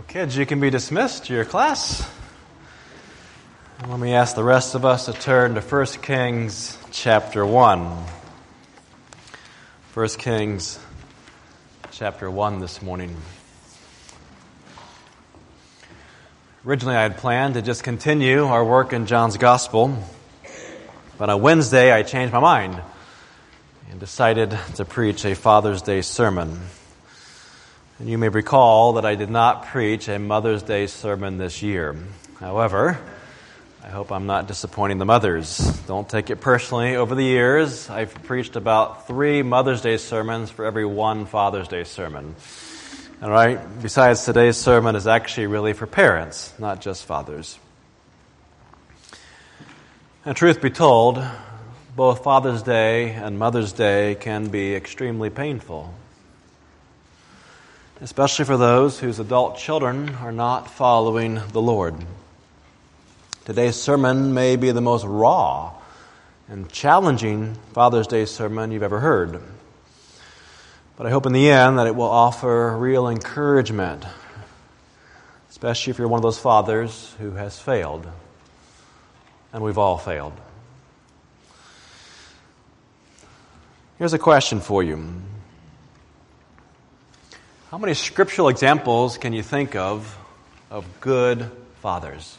Well, kids, you can be dismissed to your class. Let me ask the rest of us to turn to 1 Kings chapter 1. 1 Kings chapter 1 this morning. Originally, I had planned to just continue our work in John's Gospel, but on Wednesday, I changed my mind and decided to preach a Father's Day sermon. And you may recall that I did not preach a Mother's Day sermon this year. However, I hope I'm not disappointing the mothers. Don't take it personally. Over the years, I've preached about 3 Mother's Day sermons for every 1 Father's Day sermon. All right? Besides, today's sermon is actually really for parents, not just fathers. And truth be told, both Father's Day and Mother's Day can be extremely painful, especially for those whose adult children are not following the Lord. Today's sermon may be the most raw and challenging Father's Day sermon you've ever heard. But I hope in the end that it will offer real encouragement, especially if you're one of those fathers who has failed. And we've all failed. Here's a question for you. How many scriptural examples can you think of good fathers?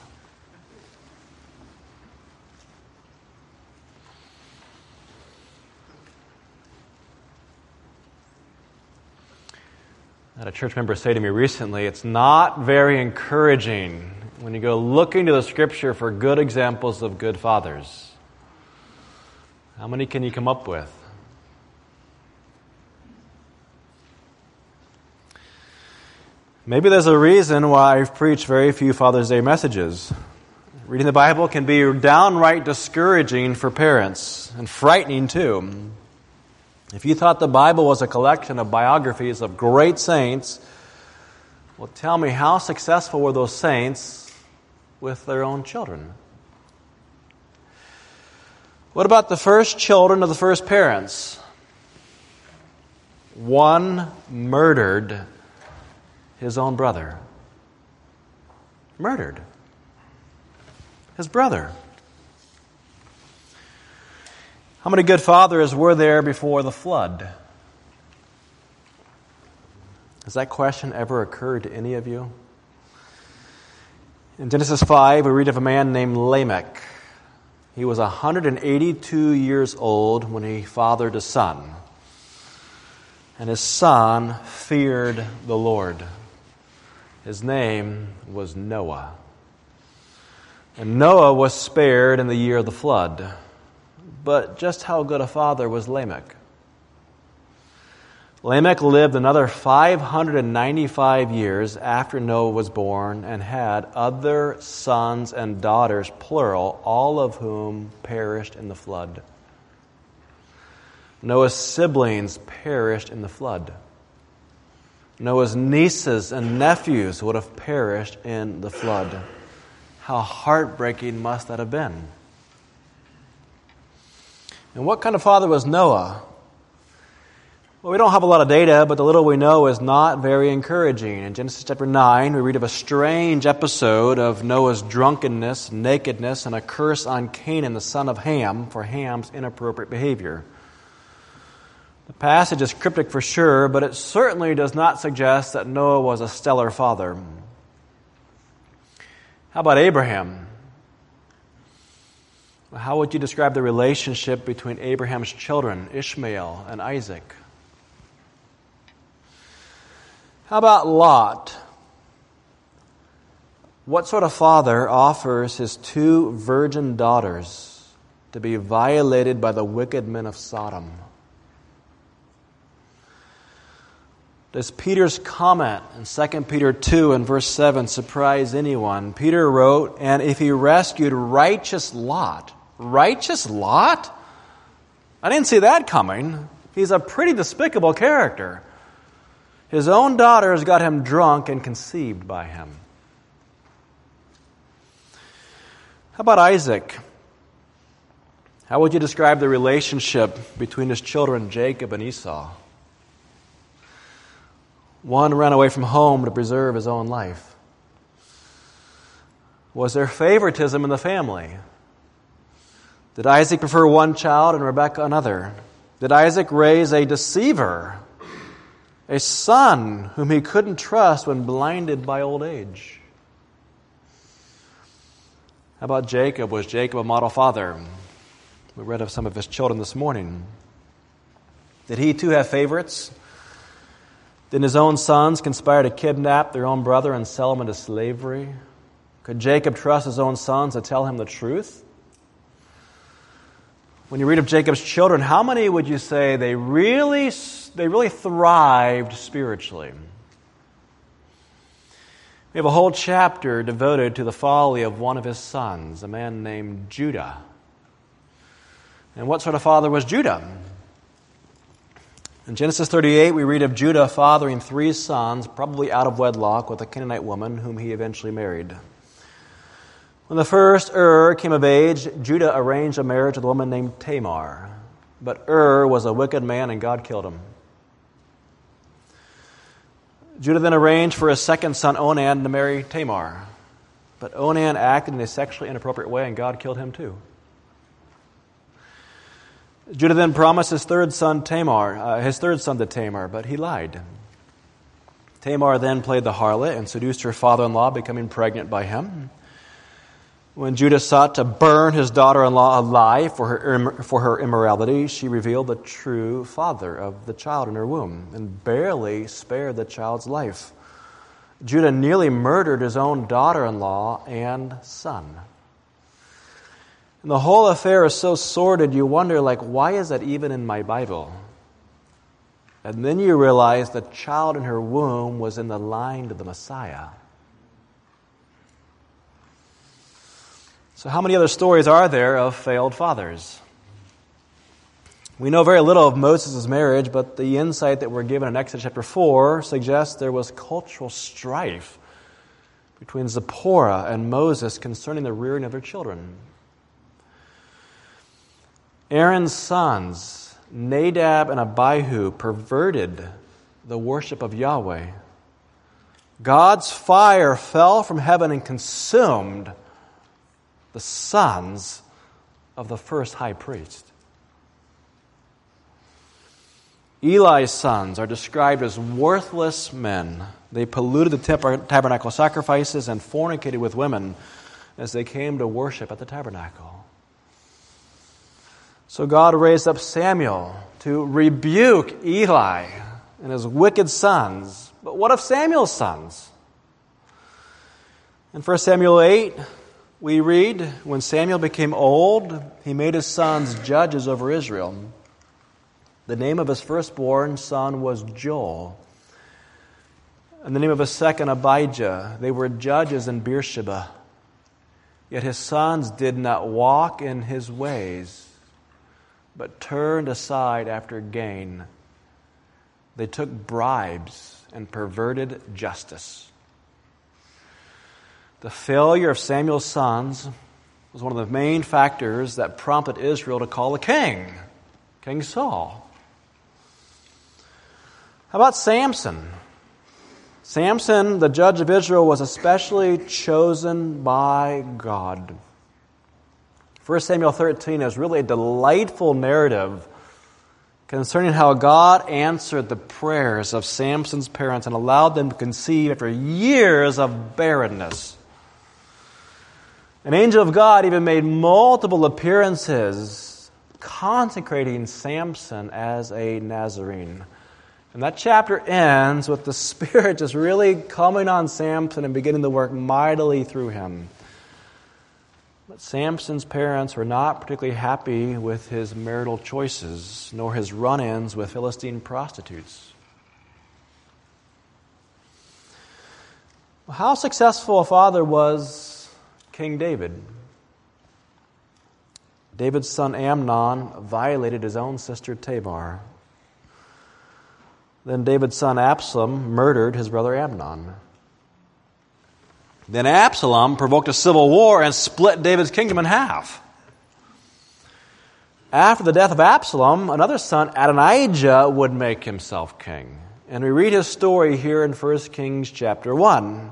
I had a church member say to me recently, it's not very encouraging when you go looking to the scripture for good examples of good fathers. How many can you come up with? Maybe there's a reason why I've preached very few Father's Day messages. Reading the Bible can be downright discouraging for parents, and frightening too. If you thought the Bible was a collection of biographies of great saints, well, tell me, how successful were those saints with their own children? What about the first children of the first parents? One murdered his own brother. Murdered his brother. How many good fathers were there before the flood? Has that question ever occurred to any of you? In Genesis 5, we read of a man named Lamech. He was 182 years old when he fathered a son. And his son feared the Lord. His name was Noah. And Noah was spared in the year of the flood. But just how good a father was Lamech? Lamech lived another 595 years after Noah was born and had other sons and daughters, plural, all of whom perished in the flood. Noah's siblings perished in the flood. Noah's nieces and nephews would have perished in the flood. How heartbreaking must that have been? And what kind of father was Noah? Well, we don't have a lot of data, but the little we know is not very encouraging. In Genesis chapter 9, we read of a strange episode of Noah's drunkenness, nakedness, and a curse on Canaan, the son of Ham, for Ham's inappropriate behavior. The passage is cryptic for sure, but it certainly does not suggest that Noah was a stellar father. How about Abraham? How would you describe the relationship between Abraham's children, Ishmael and Isaac? How about Lot? What sort of father offers his 2 virgin daughters to be violated by the wicked men of Sodom? Does Peter's comment in 2 Peter 2 and verse 7 surprise anyone? Peter wrote, "And if he rescued righteous Lot..." Righteous Lot? I didn't see that coming. He's a pretty despicable character. His own daughters got him drunk and conceived by him. How about Isaac? How would you describe the relationship between his children, Jacob and Esau? One ran away from home to preserve his own life. Was there favoritism in the family? Did Isaac prefer one child and Rebekah another? Did Isaac raise a deceiver, a son whom he couldn't trust when blinded by old age? How about Jacob? Was Jacob a model father? We read of some of his children this morning. Did he too have favorites? Did his own sons conspire to kidnap their own brother and sell him into slavery? Could Jacob trust his own sons to tell him the truth? When you read of Jacob's children, how many would you say they really thrived spiritually? We have a whole chapter devoted to the folly of one of his sons, a man named Judah. And what sort of father was Judah? In Genesis 38, we read of Judah fathering 3 sons, probably out of wedlock, with a Canaanite woman whom he eventually married. When the first Er came of age, Judah arranged a marriage with a woman named Tamar. But Er was a wicked man, and God killed him. Judah then arranged for his second son, Onan, to marry Tamar. But Onan acted in a sexually inappropriate way, and God killed him too. Judah then promised his third son to Tamar, but he lied. Tamar then played the harlot and seduced her father-in-law, becoming pregnant by him. When Judah sought to burn his daughter-in-law alive for her immorality, she revealed the true father of the child in her womb and barely spared the child's life. Judah nearly murdered his own daughter-in-law and son. And the whole affair is so sordid, you wonder, why is that even in my Bible? And then you realize the child in her womb was in the line to the Messiah. So how many other stories are there of failed fathers? We know very little of Moses' marriage, but the insight that we're given in Exodus chapter 4 suggests there was cultural strife between Zipporah and Moses concerning the rearing of their children. Aaron's sons, Nadab and Abihu, perverted the worship of Yahweh. God's fire fell from heaven and consumed the sons of the first high priest. Eli's sons are described as worthless men. They polluted the tabernacle sacrifices and fornicated with women as they came to worship at the tabernacle. So God raised up Samuel to rebuke Eli and his wicked sons. But what of Samuel's sons? In 1 Samuel 8, we read, when Samuel became old, he made his sons judges over Israel. The name of his firstborn son was Joel, and the name of his second, Abijah. They were judges in Beersheba. Yet his sons did not walk in his ways, but turned aside after gain. They took bribes and perverted justice. The failure of Samuel's sons was one of the main factors that prompted Israel to call a king, King Saul. How about Samson? Samson, the judge of Israel, was especially chosen by God. 1 Samuel 13 is really a delightful narrative concerning how God answered the prayers of Samson's parents and allowed them to conceive after years of barrenness. An angel of God even made multiple appearances consecrating Samson as a Nazarene. And that chapter ends with the Spirit just really coming on Samson and beginning to work mightily through him. But Samson's parents were not particularly happy with his marital choices, nor his run-ins with Philistine prostitutes. Well, how successful a father was King David? David's son Amnon violated his own sister Tamar. Then David's son Absalom murdered his brother Amnon. Then Absalom provoked a civil war and split David's kingdom in half. After the death of Absalom, another son, Adonijah, would make himself king. And we read his story here in 1 Kings chapter 1.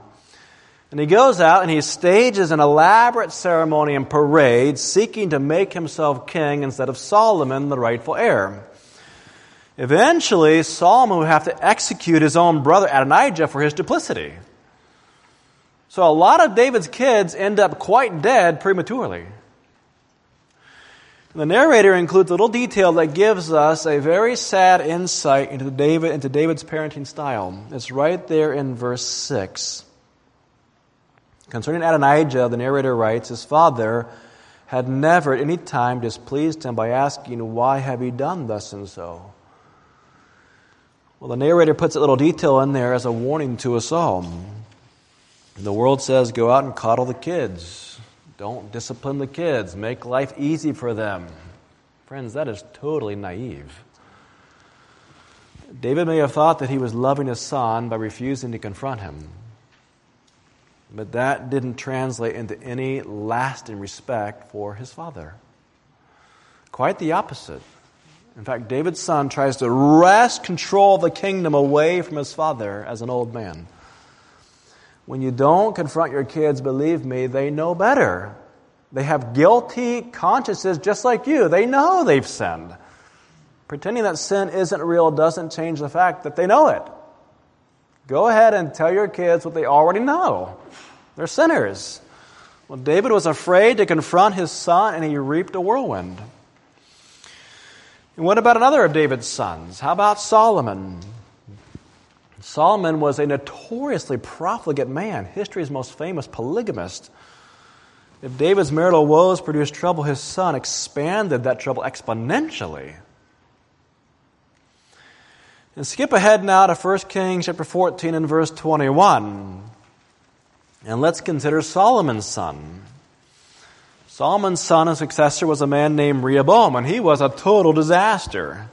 And he goes out and he stages an elaborate ceremony and parade seeking to make himself king instead of Solomon, the rightful heir. Eventually, Solomon will have to execute his own brother Adonijah for his duplicity. So a lot of David's kids end up quite dead prematurely. The narrator includes a little detail that gives us a very sad insight into David's parenting style. It's right there in verse 6. Concerning Adonijah, the narrator writes, his father had never at any time displeased him by asking, why have you done thus and so? Well, the narrator puts a little detail in there as a warning to us all. The world says, go out and coddle the kids. Don't discipline the kids. Make life easy for them. Friends, that is totally naive. David may have thought that he was loving his son by refusing to confront him. But that didn't translate into any lasting respect for his father. Quite the opposite. In fact, David's son tries to wrest control of the kingdom away from his father as an old man. When you don't confront your kids, believe me, they know better. They have guilty consciences just like you. They know they've sinned. Pretending that sin isn't real doesn't change the fact that they know it. Go ahead and tell your kids what they already know. They're sinners. Well, David was afraid to confront his son, and he reaped a whirlwind. And what about another of David's sons? How about Solomon? Solomon was a notoriously profligate man, history's most famous polygamist. If David's marital woes produced trouble, his son expanded that trouble exponentially. And skip ahead now to 1 Kings chapter 14 and verse 21. And let's consider Solomon's son. Solomon's son and successor was a man named Rehoboam, and he was a total disaster.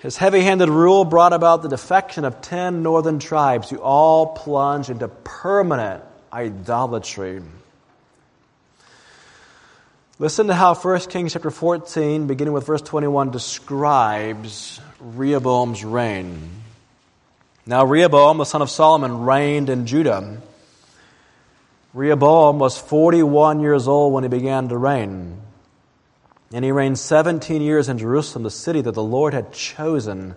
His heavy-handed rule brought about the defection of 10 northern tribes who all plunged into permanent idolatry. Listen to how 1 Kings chapter 14, beginning with verse 21, describes Rehoboam's reign. Now Rehoboam, the son of Solomon, reigned in Judah. Rehoboam was 41 years old when he began to reign. And he reigned 17 years in Jerusalem, the city that the Lord had chosen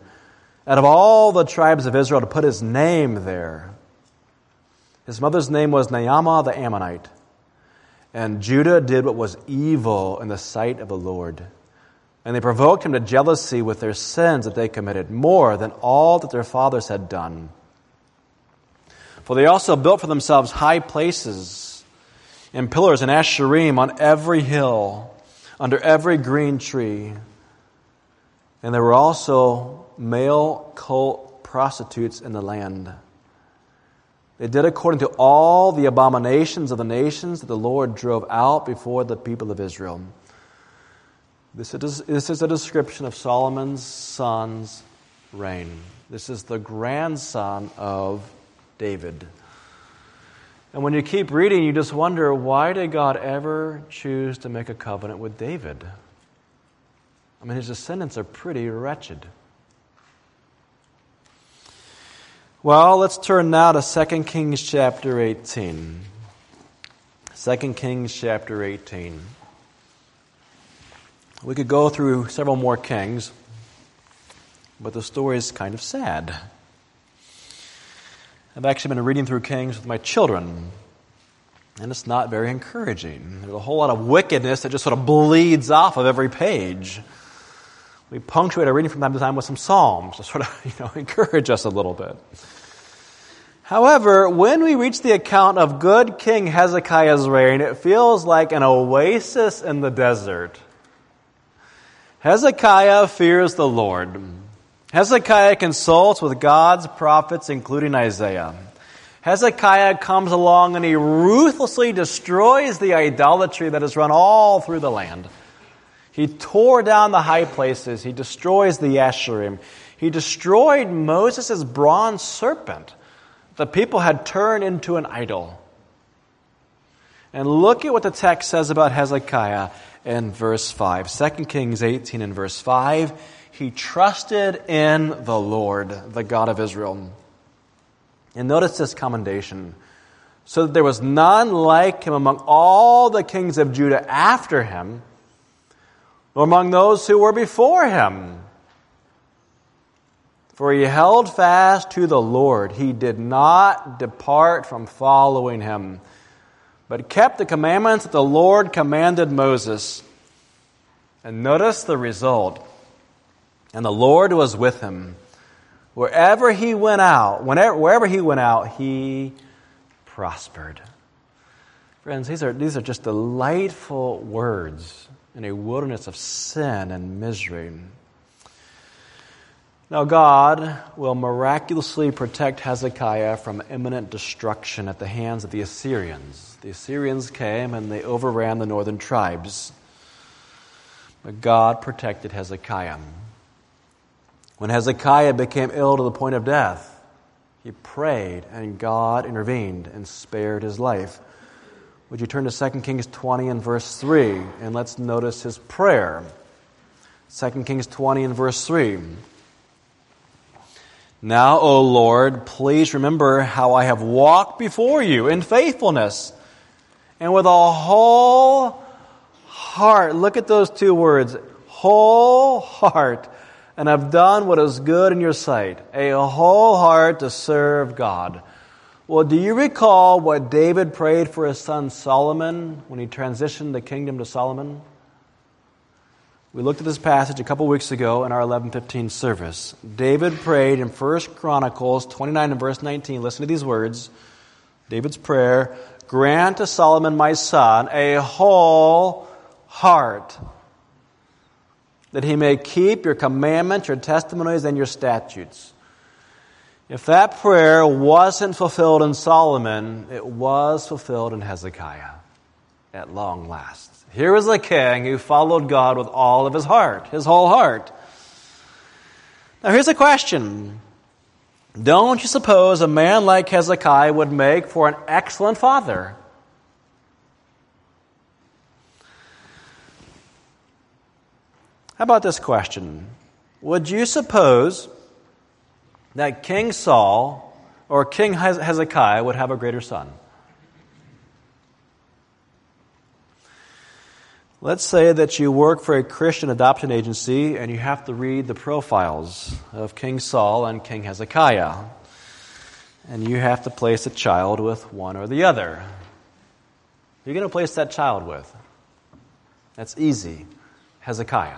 out of all the tribes of Israel to put his name there. His mother's name was Naamah the Ammonite. And Judah did what was evil in the sight of the Lord. And they provoked him to jealousy with their sins that they committed, more than all that their fathers had done. For they also built for themselves high places and pillars in Asherim on every hill, under every green tree. And there were also male cult prostitutes in the land. They did according to all the abominations of the nations that the Lord drove out before the people of Israel. This is a description of Solomon's son's reign. This is the grandson of David. And when you keep reading, you just wonder, why did God ever choose to make a covenant with David? I mean, his descendants are pretty wretched. Well, let's turn now to 2 Kings chapter 18. 2 Kings chapter 18. We could go through several more kings, but the story is kind of sad. I've actually been reading through Kings with my children, and it's not very encouraging. There's a whole lot of wickedness that just sort of bleeds off of every page. We punctuate our reading from time to time with some psalms to sort of, encourage us a little bit. However, when we reach the account of good King Hezekiah's reign, it feels like an oasis in the desert. Hezekiah fears the Lord. Hezekiah consults with God's prophets, including Isaiah. Hezekiah comes along and he ruthlessly destroys the idolatry that has run all through the land. He tore down the high places. He destroys the Asherim. He destroyed Moses' bronze serpent. The people had turned into an idol. And look at what the text says about Hezekiah in verse 5. 2 Kings 18 and verse 5. He trusted in the Lord, the God of Israel. And notice this commendation. So that there was none like him among all the kings of Judah after him, nor among those who were before him. For he held fast to the Lord. He did not depart from following him, but kept the commandments that the Lord commanded Moses. And notice the result. And the Lord was with him. Wherever he went out, wherever he went out, he prospered. Friends, these are just delightful words in a wilderness of sin and misery. Now God will miraculously protect Hezekiah from imminent destruction at the hands of the Assyrians. The Assyrians came and they overran the northern tribes. But God protected Hezekiah. When Hezekiah became ill to the point of death, he prayed and God intervened and spared his life. Would you turn to 2 Kings 20 and verse 3, and let's notice his prayer. 2 Kings 20 and verse 3. Now, O Lord, please remember how I have walked before you in faithfulness and with a whole heart. Look at those two words, whole heart. And I've done what is good in your sight, a whole heart to serve God. Well, do you recall what David prayed for his son Solomon when he transitioned the kingdom to Solomon? We looked at this passage a couple weeks ago in our 11:15 service. David prayed in 1 Chronicles 29 and verse 19. Listen to these words. David's prayer, grant to Solomon my son a whole heart, that he may keep your commandments, your testimonies, and your statutes. If that prayer wasn't fulfilled in Solomon, it was fulfilled in Hezekiah at long last. Here was a king who followed God with all of his heart, his whole heart. Now here's a question. Don't you suppose a man like Hezekiah would make for an excellent father? How about this question? Would you suppose that King Saul or King Hezekiah would have a greater son? Let's say that you work for a Christian adoption agency and you have to read the profiles of King Saul and King Hezekiah, and you have to place a child with one or the other. Who are you going to place that child with? That's easy. Hezekiah.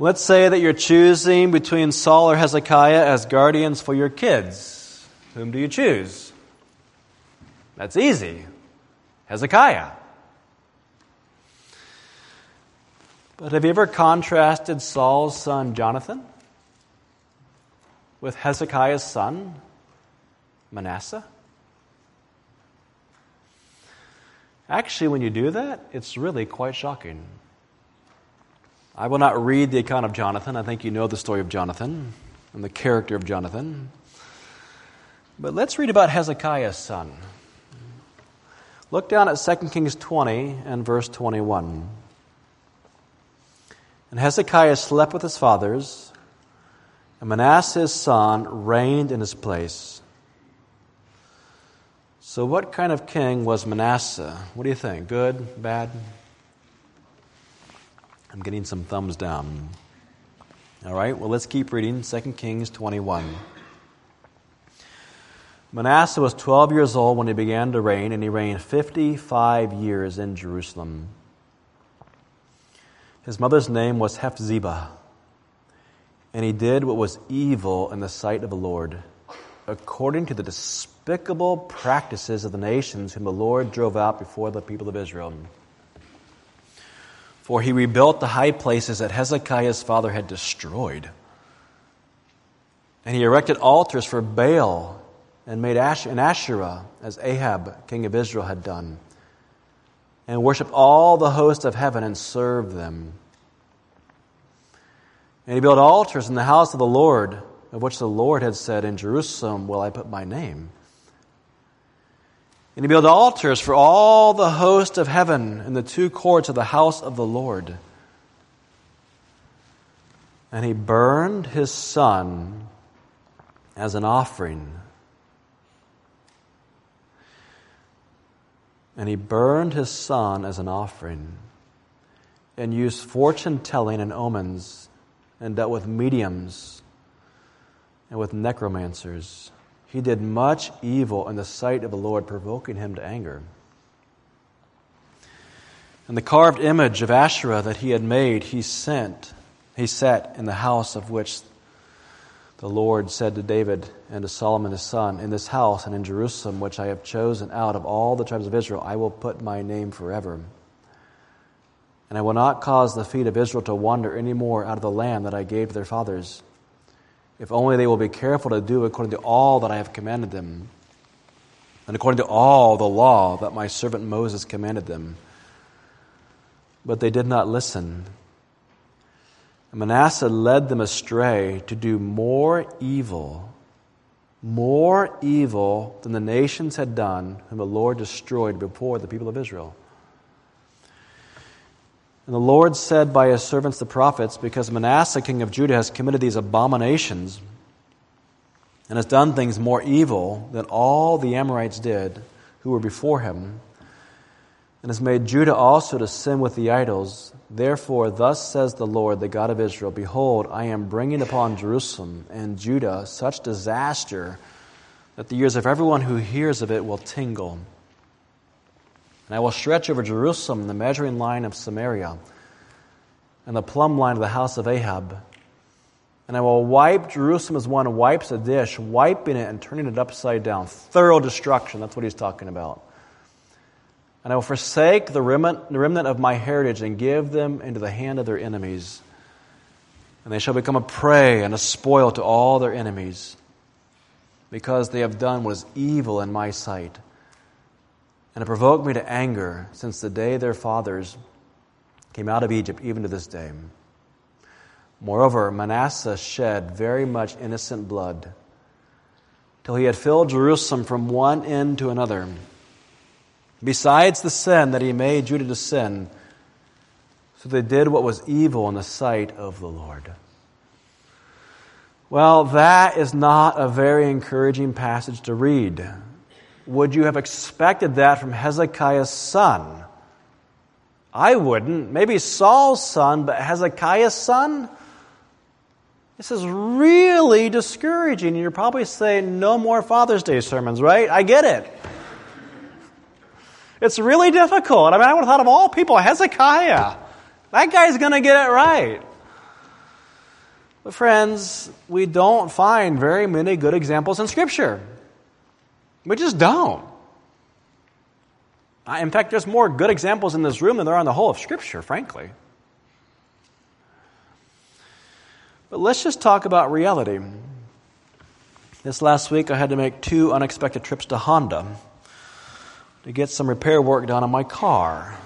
Let's say that you're choosing between Saul or Hezekiah as guardians for your kids. Whom do you choose? That's easy. Hezekiah. But have you ever contrasted Saul's son Jonathan with Hezekiah's son Manasseh? Actually, when you do that, it's really quite shocking. I will not read the account of Jonathan. I think you know the story of Jonathan and the character of Jonathan. But let's read about Hezekiah's son. Look down at 2 Kings 20 and verse 21. And Hezekiah slept with his fathers, and Manasseh his son reigned in his place. So what kind of king was Manasseh? What do you think? Good? Bad? I'm getting some thumbs down. All right, well, let's keep reading 2 Kings 21. Manasseh was 12 years old when he began to reign, and he reigned 55 years in Jerusalem. His mother's name was Hephzibah, and he did what was evil in the sight of the Lord, according to the despicable practices of the nations whom the Lord drove out before the people of Israel. For he rebuilt the high places that Hezekiah's father had destroyed. And he erected altars for Baal and made an Asherah, as Ahab, king of Israel, had done, and worshipped all the hosts of heaven and served them. And he built altars in the house of the Lord, of which the Lord had said, in Jerusalem will I put my name. And he built altars for all the host of heaven in the two courts of the house of the Lord. And he burned his son as an offering. And he burned his son as an offering and used fortune-telling and omens and dealt with mediums and with necromancers. He did much evil in the sight of the Lord, provoking him to anger. And the carved image of Asherah that he had made, he set in the house of which the Lord said to David and to Solomon his son, in this house and in Jerusalem, which I have chosen out of all the tribes of Israel, I will put my name forever. And I will not cause the feet of Israel to wander any more out of the land that I gave to their fathers, if only they will be careful to do according to all that I have commanded them, and according to all the law that my servant Moses commanded them. But they did not listen. And Manasseh led them astray to do more evil than the nations had done, whom the Lord destroyed before the people of Israel. And the Lord said by his servants the prophets, because Manasseh, king of Judah, has committed these abominations and has done things more evil than all the Amorites did who were before him, and has made Judah also to sin with the idols, therefore, thus says the Lord, the God of Israel, behold, I am bringing upon Jerusalem and Judah such disaster that the ears of everyone who hears of it will tingle. And I will stretch over Jerusalem the measuring line of Samaria and the plumb line of the house of Ahab. And I will wipe Jerusalem as one wipes a dish, wiping it and turning it upside down. Thorough destruction, that's what he's talking about. And I will forsake the remnant of my heritage and give them into the hand of their enemies. And they shall become a prey and a spoil to all their enemies, because they have done what is evil in my sight, and it provoked me to anger since the day their fathers came out of Egypt, even to this day. Moreover, Manasseh shed very much innocent blood, till he had filled Jerusalem from one end to another. Besides the sin that he made Judah to sin, so they did what was evil in the sight of the Lord. Well, that is not a very encouraging passage to read. Would you have expected that from Hezekiah's son? I wouldn't. Maybe Saul's son, but Hezekiah's son? This is really discouraging. You're probably saying, no more Father's Day sermons, right? I get it. It's really difficult. I mean, I would have thought of all people, Hezekiah. That guy's going to get it right. But friends, we don't find very many good examples in Scripture. We just don't. In fact, there's more good examples in this room than there are in the whole of Scripture, frankly. But let's just talk about reality. This last week, I had to make 2 unexpected trips to Honda to get some repair work done on my car.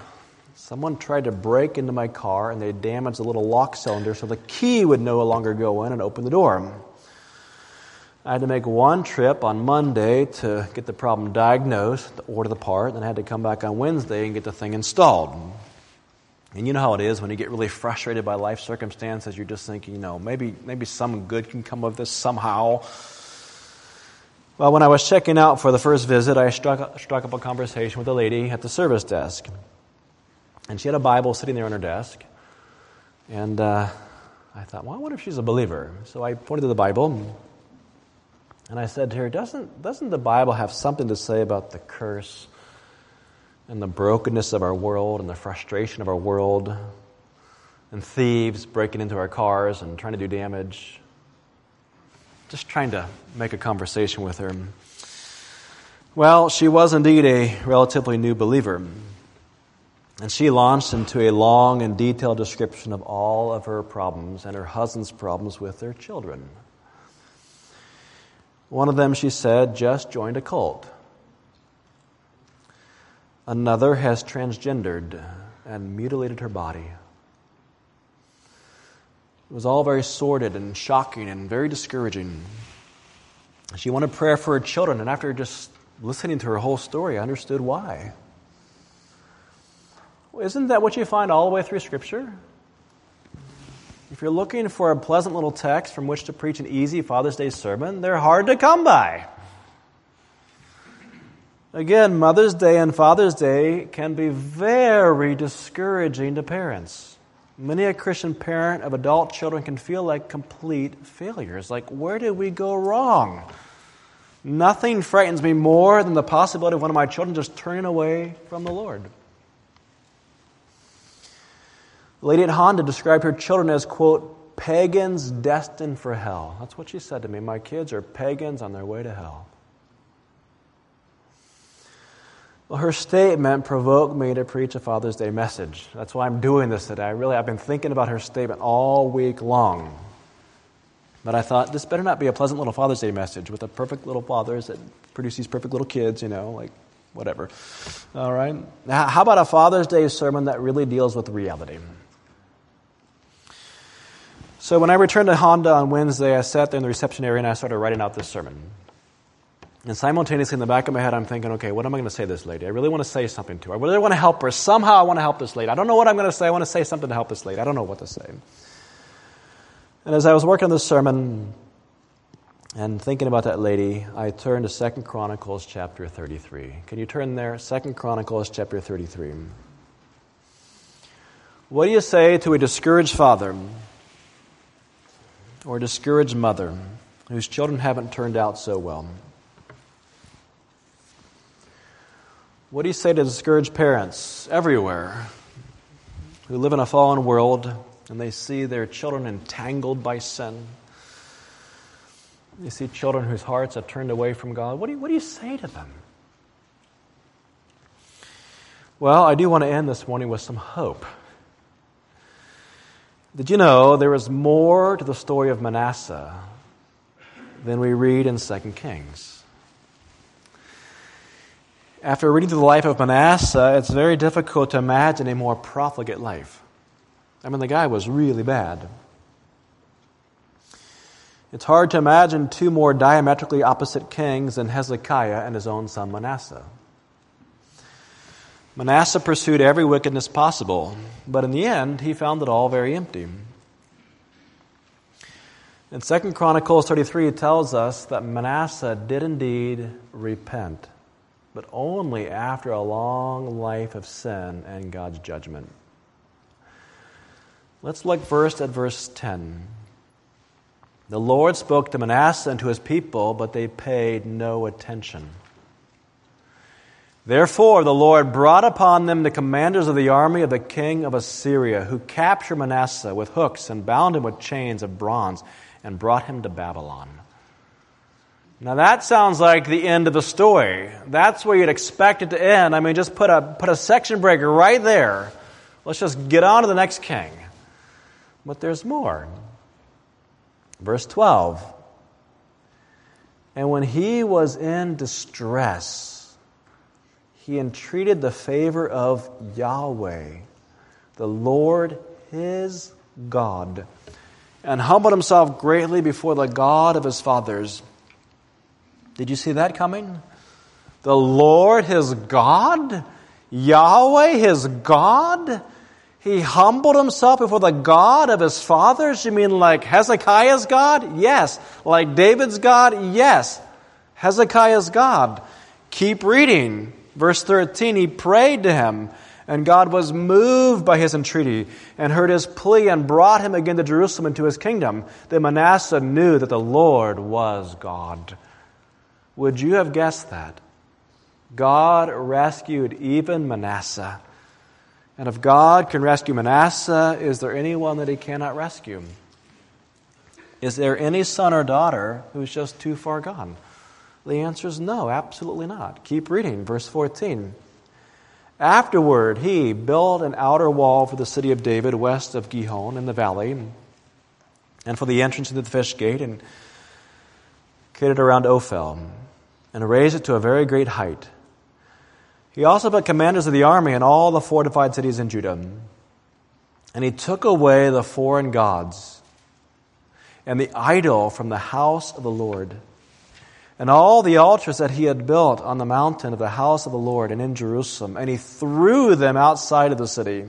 Someone tried to break into my car, and they damaged the little lock cylinder so the key would no longer go in and open the door. I had to make one trip on Monday to get the problem diagnosed, to order the part, and I had to come back on Wednesday and get the thing installed. And you know how it is when you get really frustrated by life circumstances, you're just thinking, you know, maybe some good can come of this somehow. Well, when I was checking out for the first visit, I struck up a conversation with a lady at the service desk. And she had a Bible sitting there on her desk. And I thought, well, I wonder if she's a believer. So I pointed to the Bible, and I said to her, doesn't the Bible have something to say about the curse and the brokenness of our world and the frustration of our world and thieves breaking into our cars and trying to do damage? Just trying to make a conversation with her. Well, she was indeed a relatively new believer, and she launched into a long and detailed description of all of her problems and her husband's problems with their children. One of them, she said, just joined a cult. Another has transgendered and mutilated her body. It was all very sordid and shocking and very discouraging. She wanted prayer for her children, and after just listening to her whole story, I understood why. Well, isn't that what you find all the way through Scripture? If you're looking for a pleasant little text from which to preach an easy Father's Day sermon, they're hard to come by. Again, Mother's Day and Father's Day can be very discouraging to parents. Many a Christian parent of adult children can feel like complete failures, like, where did we go wrong? Nothing frightens me more than the possibility of one of my children just turning away from the Lord. The lady at Honda described her children as, quote, pagans destined for hell. That's what she said to me. My kids are pagans on their way to hell. Well, her statement provoked me to preach a Father's Day message. That's why I'm doing this today. I've been thinking about her statement all week long. But I thought, this better not be a pleasant little Father's Day message with a perfect little fathers that produce these perfect little kids, you know, like whatever. All right? Now, how about a Father's Day sermon that really deals with reality? So when I returned to Honda on Wednesday, I sat there in the reception area and I started writing out this sermon. And simultaneously in the back of my head, I'm thinking, okay, what am I going to say to this lady? I really want to say something to her. I really want to help her. Somehow I want to help this lady. I don't know what I'm going to say. I want to say something to help this lady. I don't know what to say. And as I was working on this sermon and thinking about that lady, I turned to 2 Chronicles chapter 33. Can you turn there? 2 Chronicles chapter 33. What do you say to a discouraged father or a discouraged mother whose children haven't turned out so well? What do you say to discouraged parents everywhere who live in a fallen world and they see their children entangled by sin? You see children whose hearts are turned away from God. What do you say to them? Well, I do want to end this morning with some hope. Did you know there is more to the story of Manasseh than we read in 2 Kings? After reading through the life of Manasseh, it's very difficult to imagine a more profligate life. I mean, the guy was really bad. It's hard to imagine two more diametrically opposite kings than Hezekiah and his own son Manasseh. Manasseh pursued every wickedness possible, but in the end, he found it all very empty. And 2 Chronicles 33 tells us that Manasseh did indeed repent, but only after a long life of sin and God's judgment. Let's look first at verse 10. The Lord spoke to Manasseh and to his people, but they paid no attention. Therefore the Lord brought upon them the commanders of the army of the king of Assyria, who captured Manasseh with hooks and bound him with chains of bronze and brought him to Babylon. Now that sounds like the end of the story. That's where you'd expect it to end. I mean, just put a section breaker right there. Let's just get on to the next king. But there's more. Verse 12. And when he was in distress, he entreated the favor of Yahweh, the Lord his God, and humbled himself greatly before the God of his fathers. Did you see that coming? The Lord, his God? Yahweh, his God? He humbled himself before the God of his fathers? You mean like Hezekiah's God? Yes. Like David's God? Yes. Hezekiah's God. Keep reading. Verse 13, he prayed to him, and God was moved by his entreaty and heard his plea and brought him again to Jerusalem and to his kingdom. Then Manasseh knew that the Lord was God. Would you have guessed that? God rescued even Manasseh. And if God can rescue Manasseh, is there anyone that he cannot rescue? Is there any son or daughter who's just too far gone? The answer is no, absolutely not. Keep reading, verse 14. Afterward, he built an outer wall for the city of David west of Gihon in the valley, and for the entrance into the fish gate, and created around Ophel, and raised it to a very great height. He also put commanders of the army in all the fortified cities in Judah. And he took away the foreign gods and the idol from the house of the Lord and all the altars that he had built on the mountain of the house of the Lord and in Jerusalem, and he threw them outside of the city.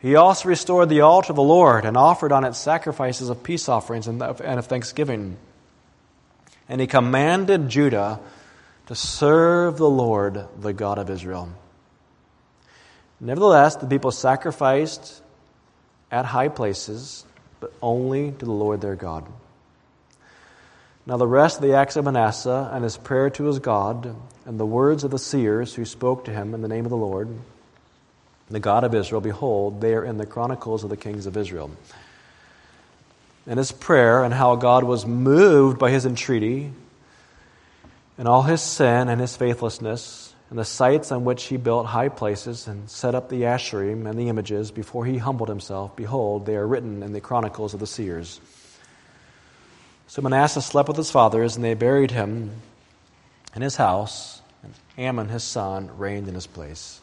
He also restored the altar of the Lord and offered on it sacrifices of peace offerings and of thanksgiving. And he commanded Judah to serve the Lord, the God of Israel. Nevertheless, the people sacrificed at high places, but only to the Lord their God. Now the rest of the acts of Manasseh and his prayer to his God and the words of the seers who spoke to him in the name of the Lord, the God of Israel, behold, they are in the chronicles of the kings of Israel. And his prayer and how God was moved by his entreaty and all his sin and his faithlessness and the sites on which he built high places and set up the Asherim and the images before he humbled himself, behold, they are written in the chronicles of the seers. So Manasseh slept with his fathers, and they buried him in his house, and Amnon his son reigned in his place.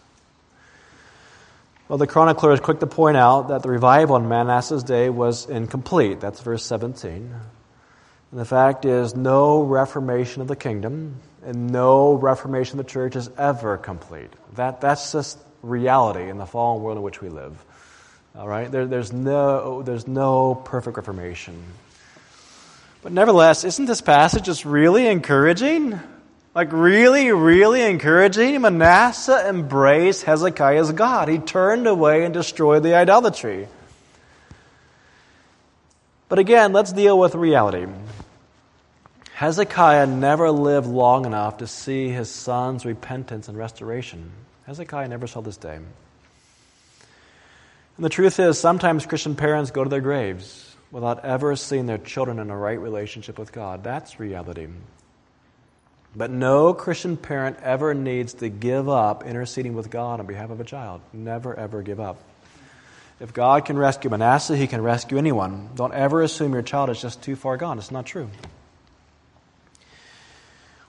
Well, the chronicler is quick to point out that the revival in Manasseh's day was incomplete. That's verse 17. And the fact is, no reformation of the kingdom and no reformation of the church is ever complete. That's just reality in the fallen world in which we live. All right? There's no perfect reformation. But nevertheless, isn't this passage just really encouraging? Like really, really encouraging? Manasseh embraced Hezekiah's God. He turned away and destroyed the idolatry. But again, let's deal with reality. Hezekiah never lived long enough to see his son's repentance and restoration. Hezekiah never saw this day. And the truth is, sometimes Christian parents go to their graves without ever seeing their children in a right relationship with God. That's reality. But no Christian parent ever needs to give up interceding with God on behalf of a child. Never, ever give up. If God can rescue Manasseh, he can rescue anyone. Don't ever assume your child is just too far gone. It's not true.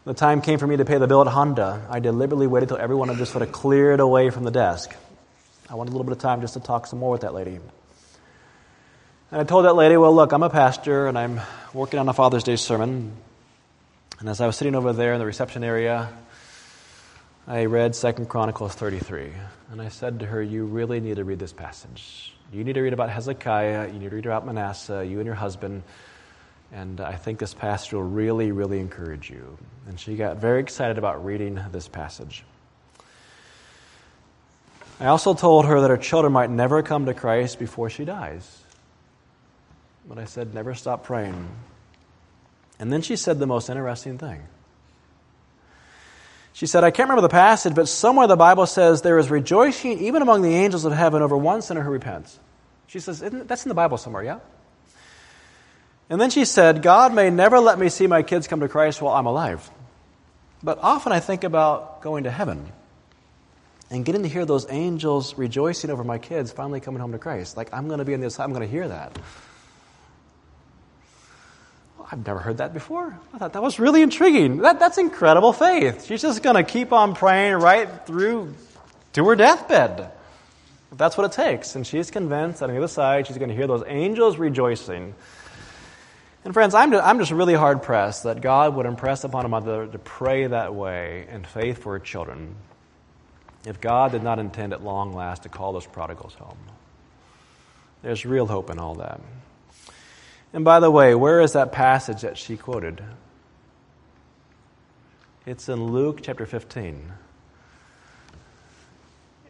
When the time came for me to pay the bill at Honda, I deliberately waited till everyone had just sort of cleared away from the desk. I wanted a little bit of time just to talk some more with that lady. And I told that lady, well, look, I'm a pastor, and I'm working on a Father's Day sermon. And as I was sitting over there in the reception area, I read 2 Chronicles 33. And I said to her, you really need to read this passage. You need to read about Hezekiah. You need to read about Manasseh, you and your husband. And I think this passage will really, really encourage you. And she got very excited about reading this passage. I also told her that her children might never come to Christ before she dies. But I said, never stop praying. And then she said the most interesting thing. She said, I can't remember the passage, but somewhere the Bible says there is rejoicing even among the angels of heaven over one sinner who repents. She says, that's in the Bible somewhere, yeah? And then she said, God may never let me see my kids come to Christ while I'm alive. But often I think about going to heaven and getting to hear those angels rejoicing over my kids finally coming home to Christ. Like, I'm going to be in this, I'm going to hear that. I've never heard that before. I thought that was really intriguing. That's incredible faith. She's just going to keep on praying right through to her deathbed. That's what it takes. And she's convinced that on the other side, she's going to hear those angels rejoicing. And friends, I'm just really hard-pressed that God would impress upon a mother to pray that way in faith for her children if God did not intend at long last to call those prodigals home. There's real hope in all that. And by the way, where is that passage that she quoted? It's in Luke chapter 15.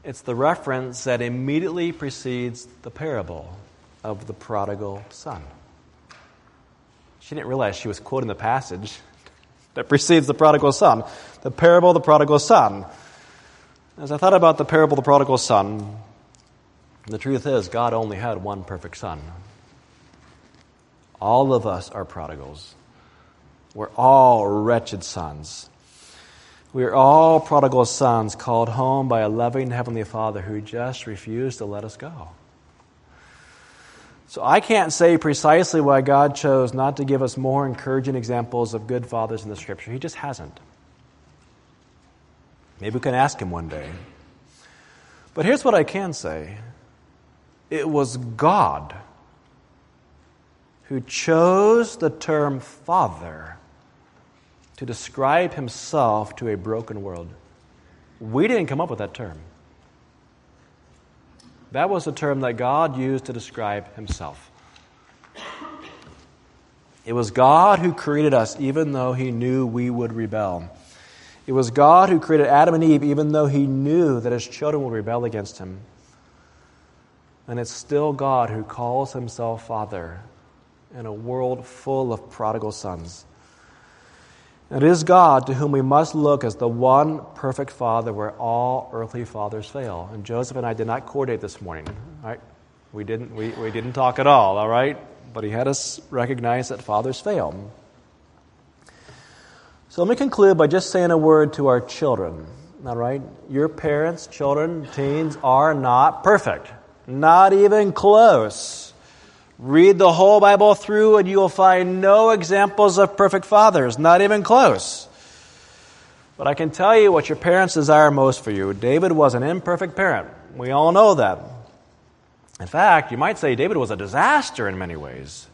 It's the reference that immediately precedes the parable of the prodigal son. She didn't realize she was quoting the passage that precedes the prodigal son, the parable of the prodigal son. As I thought about the parable of the prodigal son, the truth is God only had one perfect son. All of us are prodigals. We're all wretched sons. We're all prodigal sons called home by a loving Heavenly Father who just refused to let us go. So I can't say precisely why God chose not to give us more encouraging examples of good fathers in the Scripture. He just hasn't. Maybe we can ask him one day. But here's what I can say. It was God who chose the term father to describe himself to a broken world. We didn't come up with that term. That was the term that God used to describe himself. It was God who created us, even though he knew we would rebel. It was God who created Adam and Eve, even though he knew that his children would rebel against him. And it's still God who calls himself Father in a world full of prodigal sons. It is God to whom we must look as the one perfect Father where all earthly fathers fail. And Joseph and I did not coordinate this morning. All right? We didn't talk at all right? But he had us recognize that fathers fail. So let me conclude by just saying a word to our children. All right? Your parents, children, teens are not perfect. Not even close. Read the whole Bible through and you will find no examples of perfect fathers. Not even close. But I can tell you what your parents desire most for you. David was an imperfect parent. We all know that. In fact, you might say David was a disaster in many ways.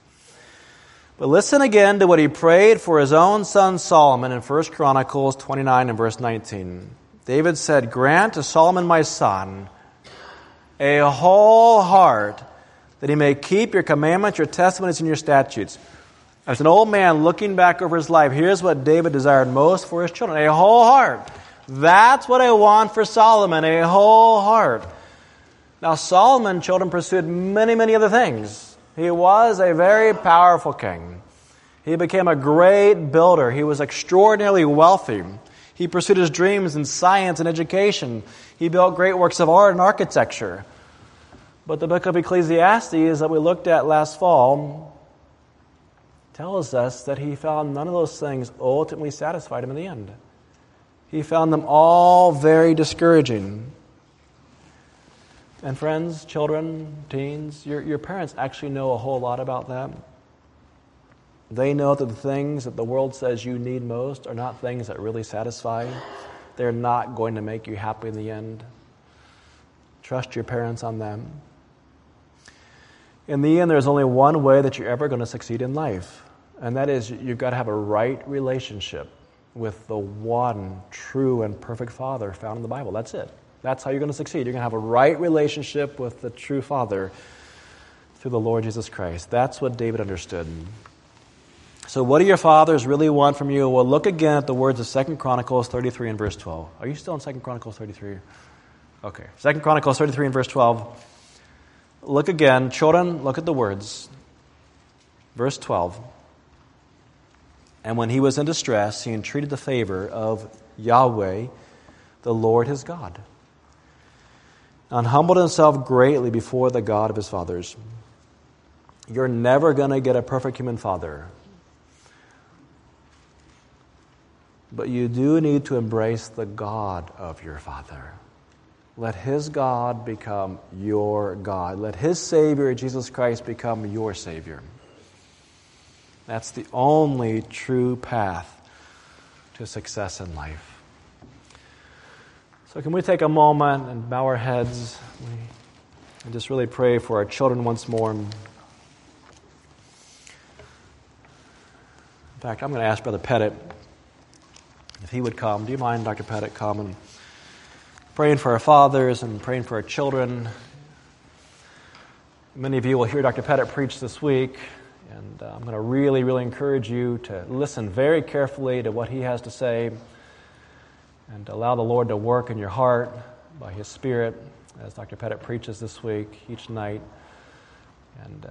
But listen again to what he prayed for his own son Solomon in 1 Chronicles 29 and verse 19. David said, "Grant to Solomon my son a whole heart that he may keep your commandments, your testimonies, and your statutes." As an old man looking back over his life, here's what David desired most for his children. A whole heart. That's what I want for Solomon, a whole heart. Now, Solomon, children, pursued many, many other things. He was a very powerful king. He became a great builder. He was extraordinarily wealthy. He pursued his dreams in science and education. He built great works of art and architecture. But the book of Ecclesiastes that we looked at last fall tells us that he found none of those things ultimately satisfied him in the end. He found them all very discouraging. And friends, children, teens, your parents actually know a whole lot about that. They know that the things that the world says you need most are not things that really satisfy. They're not going to make you happy in the end. Trust your parents on them. In the end, there's only one way that you're ever going to succeed in life, and that is you've got to have a right relationship with the one true and perfect Father found in the Bible. That's it. That's how you're going to succeed. You're going to have a right relationship with the true Father through the Lord Jesus Christ. That's what David understood. So what do your fathers really want from you? Well, look again at the words of 2 Chronicles 33 and verse 12. Are you still in 2 Chronicles 33? Okay. 2 Chronicles 33 and verse 12. Look again. Children, look at the words. Verse 12. "And when he was in distress, he entreated the favor of Yahweh, the Lord his God, and humbled himself greatly before the God of his fathers." You're never going to get a perfect human father. But you do need to embrace the God of your father. Let his God become your God. Let his Savior, Jesus Christ, become your Savior. That's the only true path to success in life. So can we take a moment and bow our heads and just really pray for our children once more. In fact, I'm going to ask Brother Pettit if he would come. Do you mind, Dr. Pettit, coming? Praying for our fathers and praying for our children. Many of you will hear Dr. Pettit preach this week, and I'm going to really, really encourage you to listen very carefully to what he has to say. And allow the Lord to work in your heart by His Spirit, as Dr. Pettit preaches this week, each night. And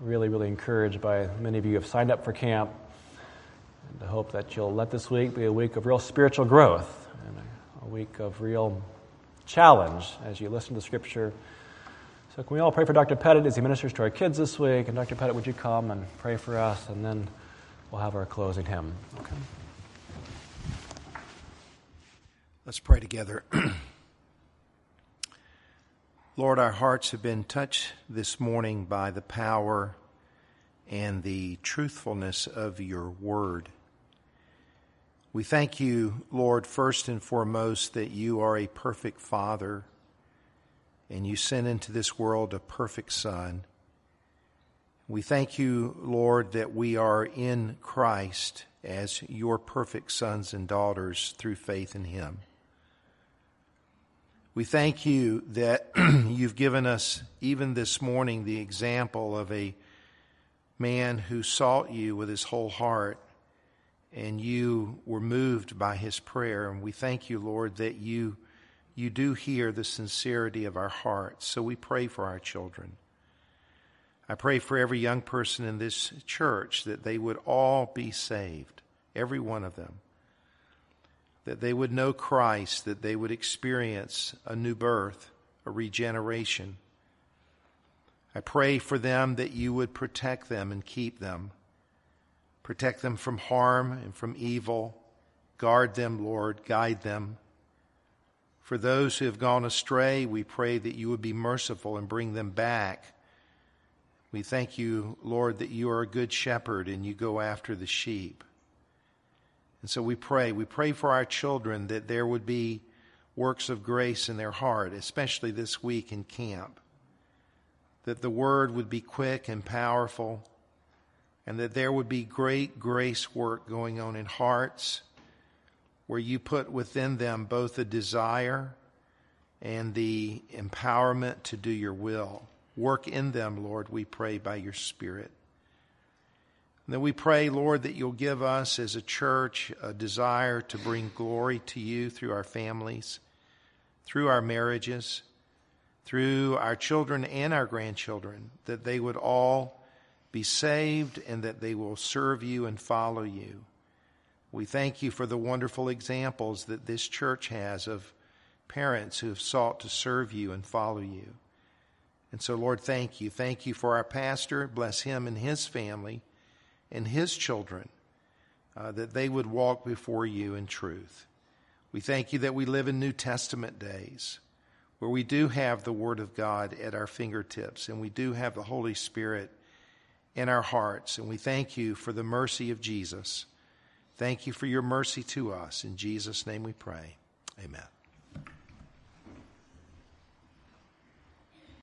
really, really encouraged by many of you who have signed up for camp. And I hope that you'll let this week be a week of real spiritual growth and a week of real challenge as you listen to Scripture. So can we all pray for Dr. Pettit as he ministers to our kids this week? And Dr. Pettit, would you come and pray for us? And then we'll have our closing hymn. Okay. Let's pray together. Lord, our hearts have been touched this morning by the power and the truthfulness of your word. We thank you, Lord, first and foremost, that you are a perfect Father and you sent into this world a perfect Son. We thank you, Lord, that we are in Christ as your perfect sons and daughters through faith in him. We thank you that you've given us, even this morning, the example of a man who sought you with his whole heart, and you were moved by his prayer. And we thank you, Lord, that you do hear the sincerity of our hearts. So we pray for our children. I pray for every young person in this church that they would all be saved, every one of them, that they would know Christ, that they would experience a new birth, a regeneration. I pray for them that you would protect them and keep them, protect them from harm and from evil, guard them, Lord, guide them. For those who have gone astray, we pray that you would be merciful and bring them back. We thank you, Lord, that you are a good shepherd and you go after the sheep. And so we pray for our children that there would be works of grace in their heart, especially this week in camp, that the word would be quick and powerful, and that there would be great grace work going on in hearts where you put within them both a desire and the empowerment to do your will. Work in them, Lord, we pray, by your Spirit. And then we pray, Lord, that you'll give us as a church a desire to bring glory to you through our families, through our marriages, through our children and our grandchildren, that they would all be saved and that they will serve you and follow you. We thank you for the wonderful examples that this church has of parents who have sought to serve you and follow you. And so, Lord, thank you. Thank you for our pastor. Bless him and his family and his children, that they would walk before you in truth. We thank you that we live in New Testament days where we do have the Word of God at our fingertips and we do have the Holy Spirit in our hearts. And we thank you for the mercy of Jesus. Thank you for your mercy to us. In Jesus' name we pray. Amen.